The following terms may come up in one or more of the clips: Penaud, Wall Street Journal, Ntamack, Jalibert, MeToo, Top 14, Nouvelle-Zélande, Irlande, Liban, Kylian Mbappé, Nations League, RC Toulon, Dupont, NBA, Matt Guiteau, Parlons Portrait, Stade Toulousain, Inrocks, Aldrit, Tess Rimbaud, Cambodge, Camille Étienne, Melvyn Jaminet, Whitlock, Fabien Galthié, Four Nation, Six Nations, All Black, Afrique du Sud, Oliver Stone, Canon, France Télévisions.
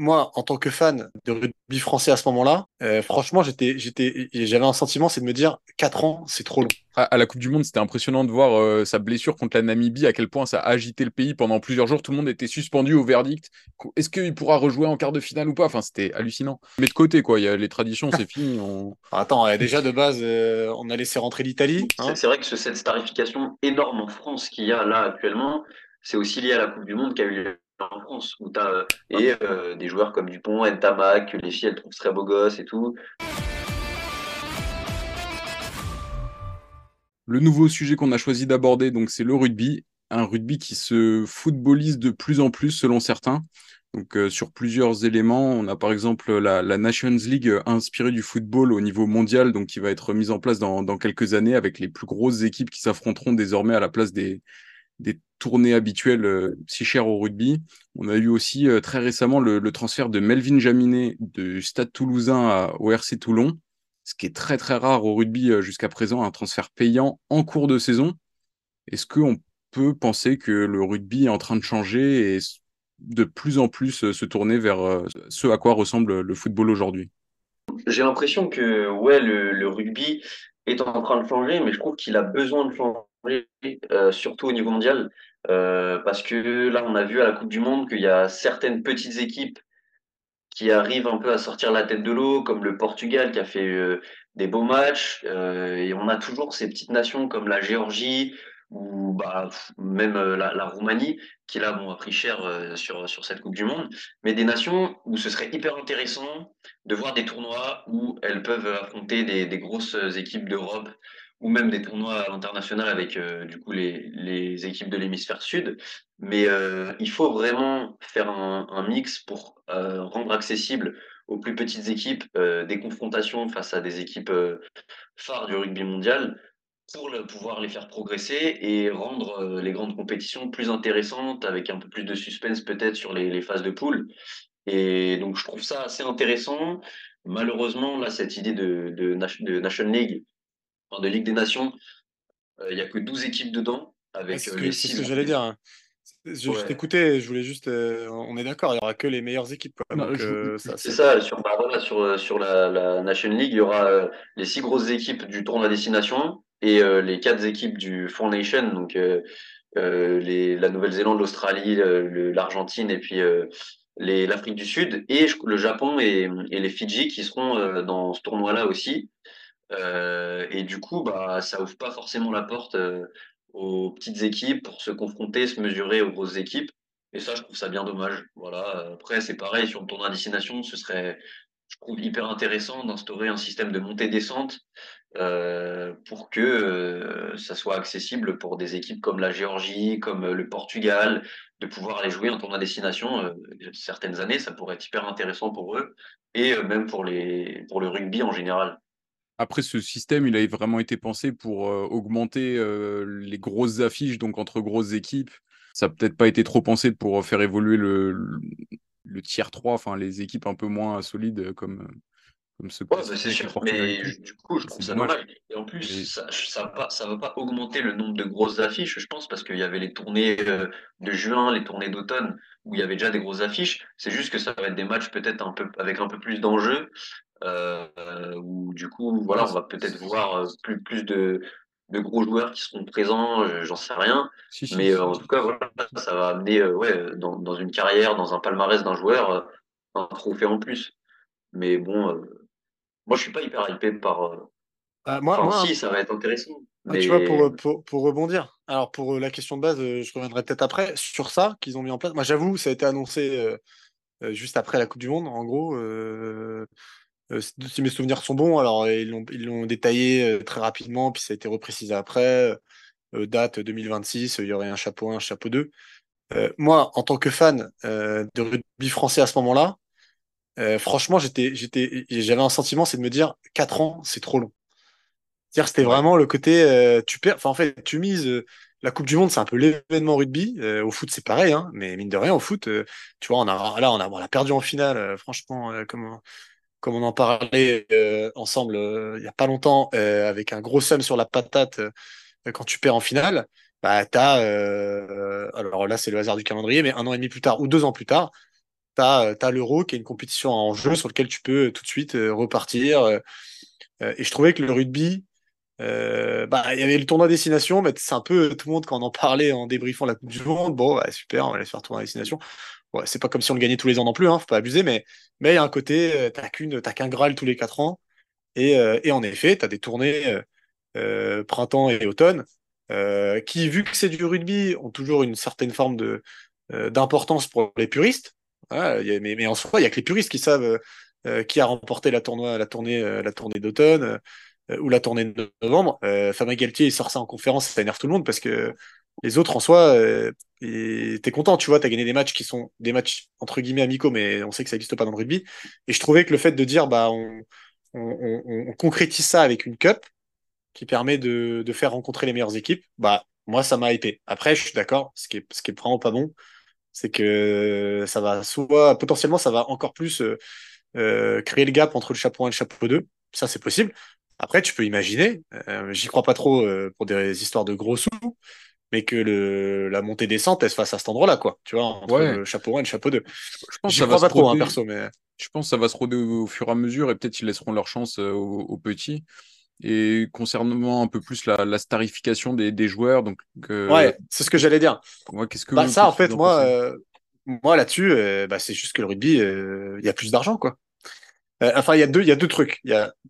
moi, en tant que fan de rugby français à ce moment-là, franchement, j'avais un sentiment, c'est de me dire 4 ans, c'est trop long. À la Coupe du Monde, c'était impressionnant de voir sa blessure contre la Namibie, à quel point ça a agité le pays pendant plusieurs jours. Tout le monde était suspendu au verdict. Est-ce qu'il pourra rejouer en quart de finale ou pas? Enfin, c'était hallucinant. Mais de côté, quoi, il y a les traditions, c'est fini. Attends, déjà de base, on a laissé rentrer l'Italie. Hein, c'est vrai que cette starification énorme en France qu'il y a là actuellement, c'est aussi lié à la Coupe du Monde qui a eu lieu en France, où tu as des joueurs comme Dupont, Ntamack, les filles, elles trouvent très beaux gosses et tout. Le nouveau sujet qu'on a choisi d'aborder, donc, c'est le rugby. Un rugby qui se footballise de plus en plus, selon certains. Donc, sur plusieurs éléments, on a par exemple la Nations League inspirée du football au niveau mondial, donc qui va être mise en place dans quelques années, avec les plus grosses équipes qui s'affronteront désormais à la place des tournées habituelles si chères au rugby. On a eu aussi très récemment le transfert de Melvyn Jaminet du Stade Toulousain au RC Toulon, ce qui est très très rare au rugby jusqu'à présent, un transfert payant en cours de saison. Est-ce qu'on peut penser que le rugby est en train de changer et de plus en plus se tourner vers ce à quoi ressemble le football aujourd'hui? J'ai l'impression que le rugby est en train de changer, mais je trouve qu'il a besoin de changer. Surtout au niveau mondial, parce que là on a vu à la Coupe du Monde qu'il y a certaines petites équipes qui arrivent un peu à sortir la tête de l'eau, comme le Portugal qui a fait des beaux matchs, et on a toujours ces petites nations comme la Géorgie ou même la Roumanie qui là a pris cher sur cette Coupe du Monde, mais des nations où ce serait hyper intéressant de voir des tournois où elles peuvent affronter des grosses équipes d'Europe, ou même des tournois à l'international avec du coup les équipes de l'hémisphère sud. Mais il faut vraiment faire un mix pour rendre accessible aux plus petites équipes des confrontations face à des équipes phares du rugby mondial pour pouvoir les faire progresser et rendre les grandes compétitions plus intéressantes, avec un peu plus de suspense peut-être sur les phases de poule. Et donc je trouve ça assez intéressant. Malheureusement, là, cette idée de National League, de Ligue des Nations, il n'y a que 12 équipes dedans. C'est ce que j'allais dire. Je t'écoutais, je voulais juste... on est d'accord, il n'y aura que les meilleures équipes. Quoi. Donc, c'est ça. Sur la Nations League, il y aura les 6 grosses équipes du tournoi destination et les 4 équipes du Four Nation, donc la Nouvelle-Zélande, l'Australie, l'Argentine et puis l'Afrique du Sud et le Japon et les Fidji qui seront dans ce tournoi-là aussi. Et du coup, ça ouvre pas forcément la porte aux petites équipes pour se confronter, se mesurer aux grosses équipes. Et ça, je trouve ça bien dommage. Voilà. Après, c'est pareil, sur le tournoi à destination, ce serait, je trouve, hyper intéressant d'instaurer un système de montée-descente pour que ça soit accessible pour des équipes comme la Géorgie, comme le Portugal, de pouvoir aller jouer un tournoi à destination. Certaines années, ça pourrait être hyper intéressant pour eux et même pour le rugby en général. Après, ce système, il a vraiment été pensé pour augmenter les grosses affiches, donc entre grosses équipes. Ça n'a peut-être pas été trop pensé pour faire évoluer le tier 3, enfin les équipes un peu moins solides comme ce. Ouais, c'est sûr, mais du coup, je trouve ça normal. Et en plus, ça ne va pas augmenter le nombre de grosses affiches, je pense, parce qu'il y avait les tournées de juin, les tournées d'automne, où il y avait déjà des grosses affiches. C'est juste que ça va être des matchs peut-être avec un peu plus d'enjeux. Où du coup on va peut-être voir plus de gros joueurs qui seront présents, j'en sais rien, en tout cas ça va amener dans une carrière, dans un palmarès d'un joueur, un trophée en plus. Mais bon, moi je suis pas hyper hypé par ça va être intéressant. Mais... Tu vois, pour rebondir, alors pour la question de base, je reviendrai peut-être après sur ça qu'ils ont mis en place. Moi j'avoue, ça a été annoncé juste après la Coupe du Monde en gros. Si mes souvenirs sont bons, alors ils l'ont détaillé très rapidement, puis ça a été reprécisé après. Date 2026, il y aurait un chapeau 1, un chapeau 2. Moi, en tant que fan de rugby français à ce moment-là, franchement, j'avais un sentiment, c'est de me dire 4 ans, c'est trop long. C'est-à-dire, c'était vraiment le côté tu perds. Enfin, en fait, tu mises. La Coupe du Monde, c'est un peu l'événement rugby. Au foot, c'est pareil, hein, mais mine de rien, au foot, tu vois, on a perdu en finale, franchement, comme on en parlait ensemble il n'y a pas longtemps, avec un gros seum sur la patate, quand tu perds en finale, t'as alors là c'est le hasard du calendrier, mais 1 an et demi plus tard ou 2 ans plus tard, t'as l'Euro qui est une compétition en jeu sur laquelle tu peux tout de suite repartir. Et je trouvais que le rugby, il y avait le tournoi destination, mais c'est un peu tout le monde quand on en parlait en débriefant la Coupe du Monde. Bon, bah, super, on va aller se faire tournoi destination. Ouais, c'est pas comme si on le gagnait tous les ans non plus, hein, faut pas abuser, mais il y a un côté, t'as qu'un Graal tous les 4 ans. Et en effet, t'as des tournées printemps et automne qui, vu que c'est du rugby, ont toujours une certaine forme d'importance pour les puristes. Voilà, mais en soi, il n'y a que les puristes qui savent qui a remporté la tournée d'automne ou la tournée de novembre. Fabien Galthié, il sort ça en conférence, ça énerve tout le monde parce que les autres, en soi, t'es content, tu vois, t'as gagné des matchs qui sont des matchs entre guillemets amicaux, mais on sait que ça n'existe pas dans le rugby. Et je trouvais que le fait de dire, on concrétise ça avec une cup qui permet de faire rencontrer les meilleures équipes, bah, moi, ça m'a hypé. Après, je suis d'accord, ce qui est vraiment pas bon, c'est que ça va potentiellement, ça va encore plus créer le gap entre le chapeau 1 et le chapeau 2. Ça, c'est possible. Après, tu peux imaginer, j'y crois pas trop pour des histoires de gros sous, mais que la montée descente, elle se fasse à cet endroit-là, quoi. Tu vois, entre le chapeau 1 et le chapeau 2. Je pense je pense que ça va se roder au fur et à mesure, et peut-être ils laisseront leur chance aux petits. Et concernant un peu plus la starification des joueurs, donc c'est ce que j'allais dire. Ouais, qu'est-ce que ça, en fait, moi là-dessus, c'est juste que le rugby, il y a plus d'argent, quoi. Il y a deux trucs.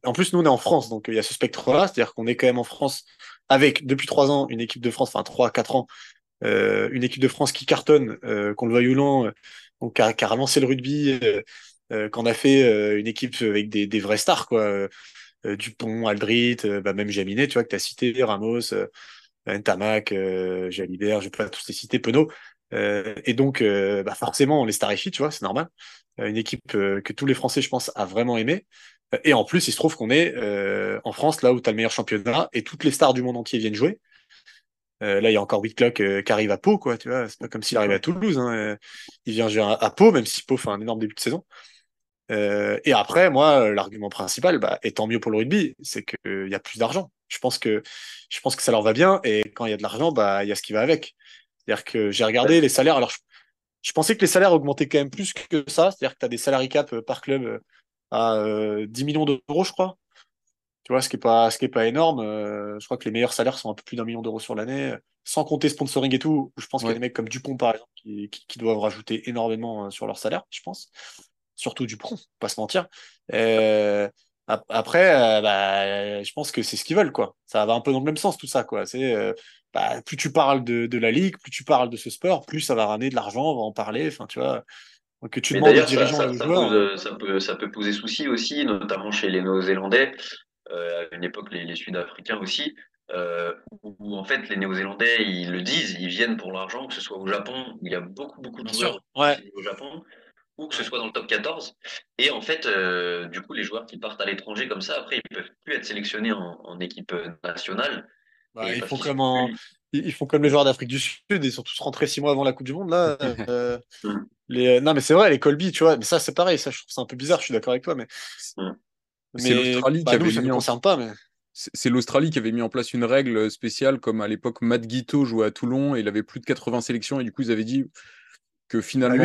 En plus, nous, on est en France, donc il y a ce spectre-là, c'est-à-dire qu'on est quand même en France avec, depuis 3 ans, une équipe de France, enfin 3 à 4 ans, une équipe de France qui cartonne, qu'on le veuille ou non, donc qui a relancé le rugby, qu'on a fait une équipe avec des vrais stars, quoi. Dupont, Aldrit, même Jaminet, tu vois, que tu as cité, Ramos, Ntamack, Jalibert, je ne vais pas tous les citer, Penaud. Et donc, forcément, on les starifie, tu vois, c'est normal. Une équipe que tous les Français, je pense, a vraiment aimé. Et en plus, il se trouve qu'on est en France, là où tu as le meilleur championnat, et toutes les stars du monde entier viennent jouer. Là, il y a encore Whitlock qui arrive à Pau, quoi, tu vois, c'est pas comme s'il arrivait à Toulouse, hein. Il vient jouer à Pau, même si Pau fait un énorme début de saison. Et après, moi, l'argument principal, et tant mieux pour le rugby, c'est qu'il y a plus d'argent. Je pense que ça leur va bien, et quand il y a de l'argent, il y a ce qui va avec. C'est-à-dire que j'ai regardé les salaires, alors je pensais que les salaires augmentaient quand même plus que ça, c'est-à-dire que tu as des salary cap par club à 10 millions d'euros, je crois. Tu vois, ce qui est pas énorme. Je crois que les meilleurs salaires sont un peu plus d'1 million d'euros sur l'année, sans compter sponsoring et tout. Je pense qu'il y a des mecs comme Dupont, par exemple, qui doivent rajouter énormément sur leur salaire, je pense. Surtout Dupont, pas se mentir. Après, je pense que c'est ce qu'ils veulent, quoi. Ça va un peu dans le même sens, tout ça, quoi. C'est, plus tu parles de la Ligue, plus tu parles de ce sport, plus ça va ramener de l'argent, on va en parler, enfin, tu vois. Donc, que tu demandes aux dirigeants et aux joueurs. Ça peut poser souci aussi, notamment chez les Néo-Zélandais, à une époque, les Sud-Africains aussi, où en fait, les Néo-Zélandais, ils le disent, ils viennent pour l'argent, que ce soit au Japon, où il y a beaucoup, beaucoup de joueurs au Japon, ou que ce soit dans le top 14. Et en fait, du coup, les joueurs qui partent à l'étranger comme ça, après, ils ne peuvent plus être sélectionnés en équipe nationale. Ils font comme les joueurs d'Afrique du Sud, ils sont tous rentrés 6 mois avant la Coupe du Monde, là. Non, mais c'est vrai, les Colby, tu vois, mais ça, c'est pareil, ça, je trouve ça un peu bizarre, je suis d'accord avec toi, mais l'Australie qui nous, ça ne nous concerne pas, mais... C'est l'Australie qui avait mis en place une règle spéciale, comme à l'époque, Matt Guiteau jouait à Toulon, et il avait plus de 80 sélections, et du coup, ils avaient dit... que finalement,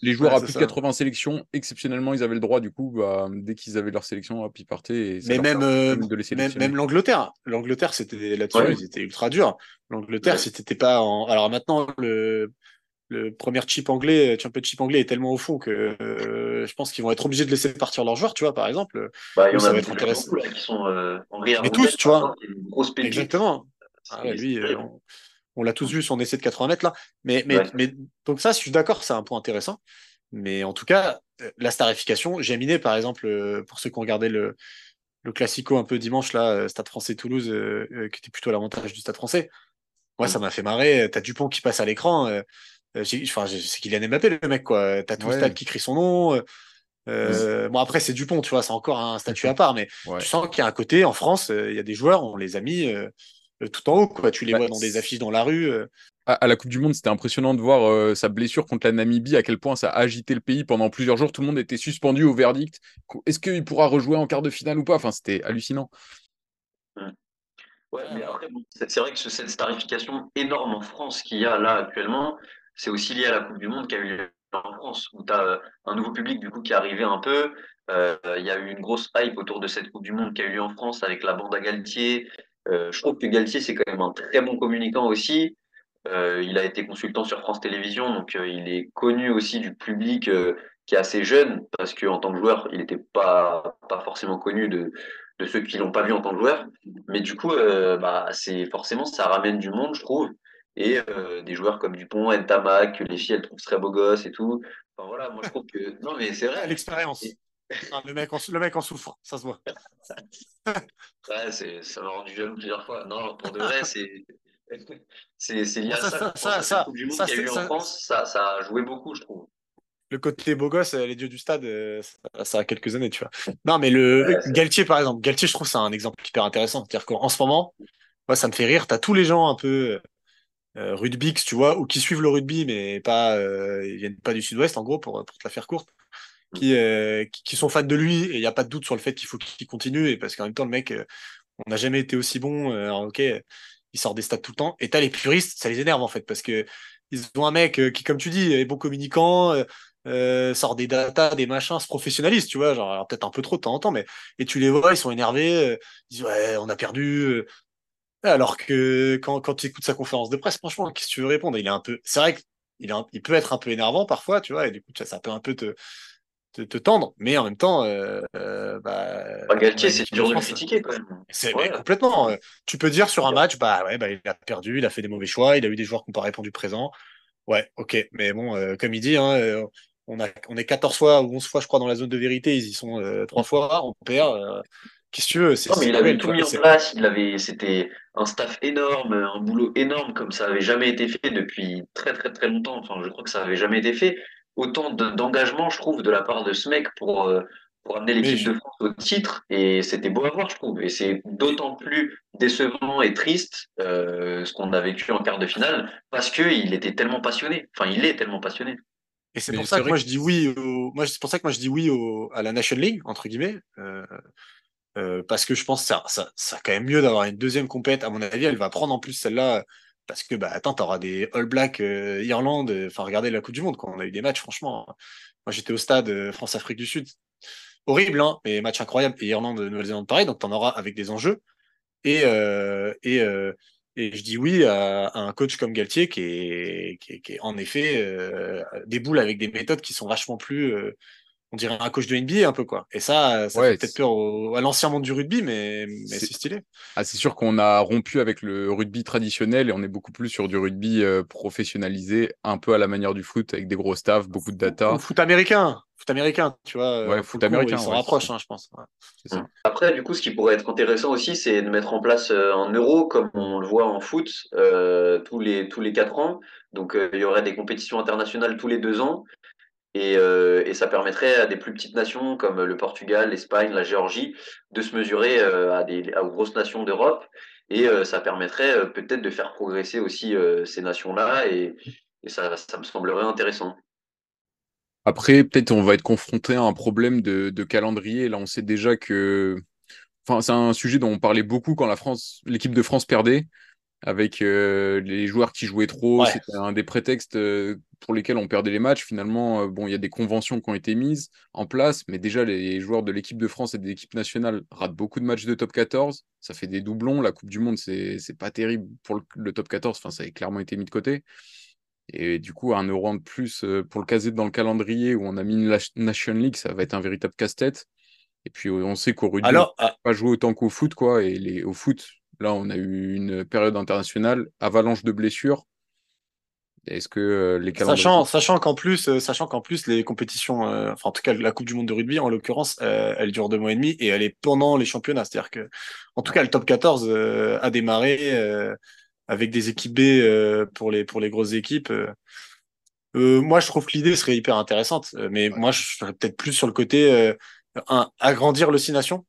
les joueurs à plus de 80 sélections, exceptionnellement, ils avaient le droit, du coup, dès qu'ils avaient leur sélection, hop, ils partaient. Et mais même l'Angleterre, c'était là-dessus, ils étaient ultra durs. L'Angleterre, si t'étais pas en... Alors maintenant, le premier championship anglais est tellement au fond que je pense qu'ils vont être obligés de laisser partir leurs joueurs, tu vois, par exemple. Il y en a être intéressant. Beaucoup, là, qui sont en réalité. Mais tous, tu vois. Exactement. On l'a tous vu son essai de 80 mètres là, mais donc ça, je suis d'accord, c'est un point intéressant. Mais en tout cas, la starification, Jaminet par exemple, pour ceux qui ont regardé le classico un peu dimanche là, Stade Français Toulouse, qui était plutôt à l'avantage du Stade Français. Moi, ça m'a fait marrer. T'as Dupont qui passe à l'écran. C'est Kylian Mbappé le mec quoi. T'as tout le stade qui crie son nom. Bon après c'est Dupont, tu vois, c'est encore un statut à part, mais tu sens qu'il y a un côté en France, il y a des joueurs, on les a mis. Tout en haut, quoi. Tu les vois dans des affiches dans la rue. À la Coupe du Monde, c'était impressionnant de voir sa blessure contre la Namibie, à quel point ça a agité le pays pendant plusieurs jours. Tout le monde était suspendu au verdict. Est-ce qu'il pourra rejouer en quart de finale ou pas ? Enfin, c'était hallucinant. Ouais, mais après, c'est vrai que cette starification énorme en France qu'il y a là actuellement, c'est aussi lié à la Coupe du Monde qui a eu en France, où tu as un nouveau public du coup qui est arrivé un peu. Il y a eu une grosse hype autour de cette Coupe du Monde qui a eu lieu en France avec la bande à Galthié. Je trouve que Galthié, c'est quand même un très bon communicant aussi. Il a été consultant sur France Télévisions, donc il est connu aussi du public qui est assez jeune, parce qu'en tant que joueur, il n'était pas forcément connu de ceux qui ne l'ont pas vu en tant que joueur. Mais du coup, forcément, ça ramène du monde, je trouve. Et des joueurs comme Dupont, Ntamack, les filles, elles trouvent très beau gosse et tout. Enfin, voilà, moi, je trouve que... Non, mais c'est vrai. L'expérience. Ah, le mec en souffre, ça se voit. Ouais, ça m'a rendu jaloux plusieurs fois. Non, pour de vrai, c'est lié à ça. La Coupe du Monde qu'il y a eu en France, ça a joué beaucoup, je trouve. Le côté beau gosse, les dieux du stade, ça a quelques années, tu vois. Non, mais Galthié, par exemple. Galthié, je trouve c'est un exemple hyper intéressant. C'est-à-dire qu'en ce moment, moi, ça me fait rire. Tu as tous les gens un peu rugbix, tu vois, ou qui suivent le rugby, mais pas, ils viennent pas du sud-ouest, en gros, pour te la faire courte. Qui sont fans de lui, et il n'y a pas de doute sur le fait qu'il faut qu'il continue, et parce qu'en même temps le mec on n'a jamais été aussi bon, alors ok il sort des stats tout le temps, et t'as les puristes, ça les énerve en fait, parce que ils ont un mec qui, comme tu dis, est bon communicant, sort des data, des machins, se professionnalise, tu vois, genre, alors peut-être un peu trop de temps en temps, mais et tu les vois, ils sont énervés, ils disent ouais on a perdu, alors que quand tu écoutes sa conférence de presse, franchement qu'est-ce que tu veux répondre, il est un peu, c'est vrai qu'il peut être un peu énervant parfois, tu vois, et du coup ça peut un peu te tendre, mais en même temps Galthié, c'est dur de le critiquer quand même. C'est ouais. Complètement, tu peux dire sur un match il a perdu, il a fait des mauvais choix, il a eu des joueurs qui n'ont pas répondu présent, ouais ok, mais bon comme il dit hein, on est 14 fois ou 11 fois je crois dans la zone de vérité, ils y sont 3 fois, on perd, qu'est-ce que tu veux, c'est, non, mais c'est il avait tout mis en place, c'était un staff énorme, un boulot énorme comme ça n'avait jamais été fait depuis très très très longtemps, enfin je crois que ça n'avait jamais été fait. Autant d'engagement, je trouve, de la part de ce mec pour amener l'équipe de France au titre. Et c'était beau à voir, je trouve. Et c'est d'autant plus décevant et triste ce qu'on a vécu en quart de finale, parce qu'il était tellement passionné. Enfin, il est tellement passionné. Et c'est pour ça que moi, je dis oui à la Nations League, entre guillemets, parce que je pense que ça quand même mieux d'avoir une deuxième compète. À mon avis, elle va prendre en plus celle-là. Parce que, t'auras des All Black, Irlande, enfin, regardez la Coupe du Monde, quand on a eu des matchs, franchement. Moi, j'étais au stade France-Afrique du Sud. Horrible, hein, mais match incroyable. Et Irlande, Nouvelle-Zélande, pareil, donc t'en auras avec des enjeux. Et je dis oui à un coach comme Galthié qui est en effet des boules avec des méthodes qui sont vachement plus, on dirait un coach de NBA un peu, quoi. Et ça fait peut-être peur à l'ancien monde du rugby, mais c'est stylé. Ah, c'est sûr qu'on a rompu avec le rugby traditionnel et on est beaucoup plus sur du rugby professionnalisé, un peu à la manière du foot, avec des gros staffs, beaucoup de data. Ou foot américain, tu vois. Ouais, foot américain. Ils s'en rapprochent, je pense. Ouais, c'est ça. Après, du coup, ce qui pourrait être intéressant aussi, c'est de mettre en place un euro, comme on le voit en foot, tous les 4 ans. Donc, il y aurait des compétitions internationales tous les 2 ans. Et ça permettrait à des plus petites nations comme le Portugal, l'Espagne, la Géorgie de se mesurer aux grosses nations d'Europe, et ça permettrait peut-être de faire progresser aussi ces nations-là, et ça me semblerait intéressant. Après, peut-être on va être confronté à un problème de calendrier. Là, on sait déjà que... Enfin, c'est un sujet dont on parlait beaucoup quand l'équipe de France perdait, avec les joueurs qui jouaient trop, ouais. C'était un des prétextes pour lesquels on perdait les matchs. Finalement, il y a des conventions qui ont été mises en place, mais déjà les joueurs de l'équipe de France et de l'équipe nationale ratent beaucoup de matchs de top 14, ça fait des doublons, la Coupe du Monde c'est pas terrible pour le top 14, enfin, ça a clairement été mis de côté, et du coup un euro de plus pour le caser dans le calendrier où on a mis la Nations League, ça va être un véritable casse-tête, et puis on sait qu'au rugby on ne peut pas jouer autant qu'au foot, quoi, et au foot là, on a eu une période internationale, avalanche de blessures. Est-ce que les calendriers... Sachant qu'en plus, les compétitions, en tout cas la Coupe du Monde de rugby, en l'occurrence, elle dure 2 mois et demi et elle est pendant les championnats. C'est-à-dire que, en tout cas, le top 14 a démarré avec des équipes B pour les grosses équipes. Moi, je trouve que l'idée serait hyper intéressante, mais moi, je serais peut-être plus sur le côté agrandir le Six Nations,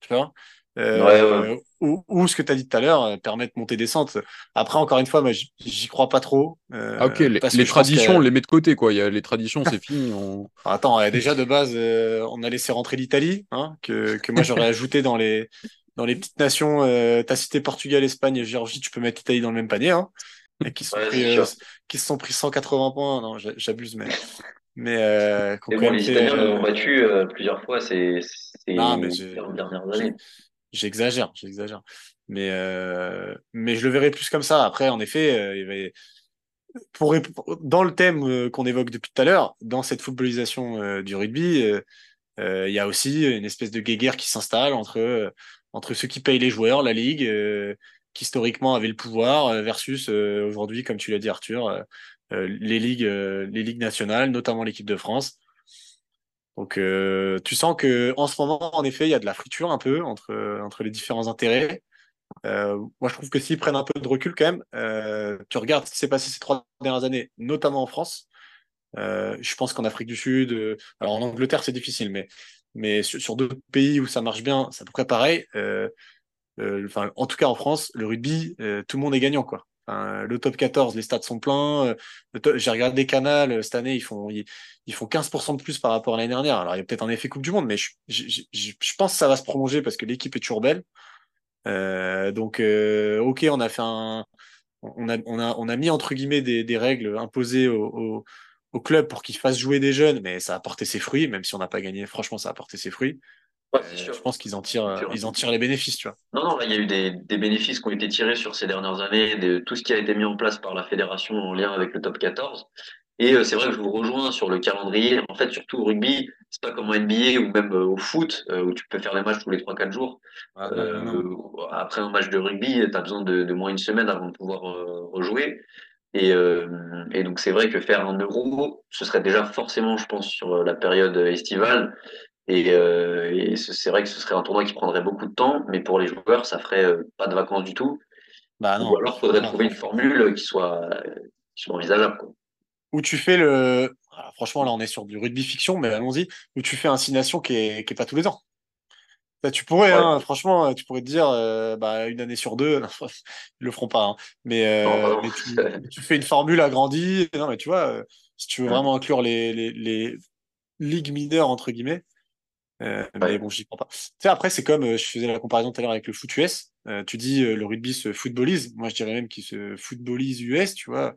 tu vois. Ouais. Ou ce que tu as dit tout à l'heure, permettre montée-descente. Après, encore une fois, moi, j'y crois pas trop. Ok, les traditions, on les met de côté, quoi. Il y a les traditions, c'est fini. Attends, déjà de base, on a laissé rentrer l'Italie, hein, que moi j'aurais ajouté dans les petites nations. T'as cité Portugal, Espagne, Géorgie, tu peux mettre l'Italie dans le même panier. Hein. et qui se sont, pris 180 points. Non, j'abuse, mais les Italiens nous ont battus plusieurs fois ces dernières années. J'exagère. Mais je le verrai plus comme ça. Après, en effet, dans le thème qu'on évoque depuis tout à l'heure, dans cette footballisation du rugby, il y a aussi une espèce de guéguerre qui s'installe entre ceux qui payent les joueurs, la Ligue, qui historiquement avaient le pouvoir, versus aujourd'hui, comme tu l'as dit Arthur, les ligues nationales, notamment l'équipe de France. Donc, tu sens qu'en ce moment, en effet, il y a de la friture un peu entre les différents intérêts. Moi, je trouve que s'ils prennent un peu de recul quand même, tu regardes ce qui s'est passé ces 3 dernières années, notamment en France. Je pense qu'en Afrique du Sud, alors en Angleterre, c'est difficile, mais sur d'autres pays où ça marche bien, c'est à peu près pareil. En tout cas, en France, le rugby, tout le monde est gagnant, quoi. Le top 14, les stades sont pleins. J'ai regardé Canal cette année, ils font 15% de plus par rapport à l'année dernière. Alors, il y a peut-être un effet Coupe du Monde, mais je pense que ça va se prolonger parce que l'équipe est toujours belle. OK, on a fait on a mis entre guillemets des règles imposées au club pour qu'il fasse jouer des jeunes, mais ça a porté ses fruits, même si on n'a pas gagné. Franchement, ça a porté ses fruits. Ouais, c'est sûr. Je pense qu'ils en tirent, les bénéfices, tu vois. Non, il y a eu des bénéfices qui ont été tirés sur ces dernières années, tout ce qui a été mis en place par la fédération en lien avec le top 14. Et c'est vrai que je vous rejoins sur le calendrier. En fait, surtout au rugby, c'est pas comme en NBA ou même au foot, où tu peux faire les matchs tous les 3-4 jours. Ah, après un match de rugby, tu as besoin de moins une semaine avant de pouvoir rejouer. Et donc, c'est vrai que faire un euro, ce serait déjà forcément, je pense, sur la période estivale. Et c'est vrai que ce serait un tournoi qui prendrait beaucoup de temps, mais pour les joueurs, ça ferait pas de vacances du tout. Bah non, ou alors, il faudrait trouver une formule qui soit envisageable, quoi. Où tu fais Alors, franchement, là, on est sur du rugby fiction, mais allons-y. Où tu fais un Six Nations qui est pas tous les ans. Là, tu pourrais, ouais. Hein, franchement, tu pourrais te dire, une année sur 2, ils le feront pas. Hein. Mais tu fais une formule agrandie. Non, mais tu vois, si tu veux vraiment inclure les ligues mineures entre guillemets, mais bon, j'y crois pas. Tu sais, après, c'est comme je faisais la comparaison tout à l'heure avec le foot US. Tu dis le rugby se footballise. Moi, je dirais même qu'il se footballise US. Tu vois.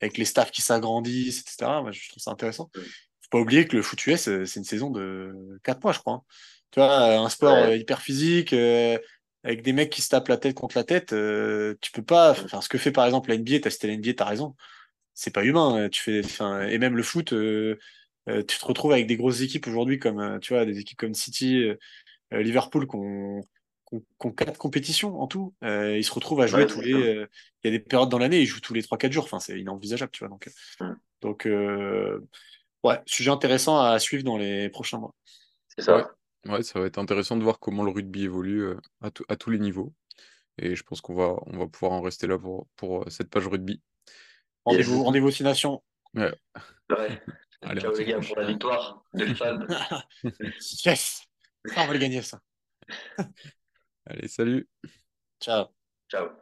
Avec les staffs qui s'agrandissent, etc. Moi, je trouve ça intéressant. Il ne faut pas oublier que le foot US, c'est une saison de 4 mois, je crois. Tu vois, un sport hyper physique, avec des mecs qui se tapent la tête contre la tête, tu peux pas... Enfin, ce que fait, par exemple, la NBA, tu as cité la NBA, tu as raison. C'est pas humain. Et même le foot, tu te retrouves avec des grosses équipes aujourd'hui, comme tu vois, des équipes comme City, Liverpool, qu'on 4 compétitions en tout, ils se retrouvent à jouer tous les... Il y a des périodes dans l'année, ils jouent tous les 3-4 jours, enfin, c'est inenvisageable, tu vois. Donc, sujet intéressant à suivre dans les prochains mois. C'est ça. Ouais, ça va être intéressant de voir comment le rugby évolue à tous les niveaux. Et je pense qu'on va pouvoir en rester là pour cette page rugby. Rendez-vous Six Nations. Ouais. Allez, ciao les gars pour la victoire de Fab. Yes. On va le gagner, ça. Allez, salut. Ciao.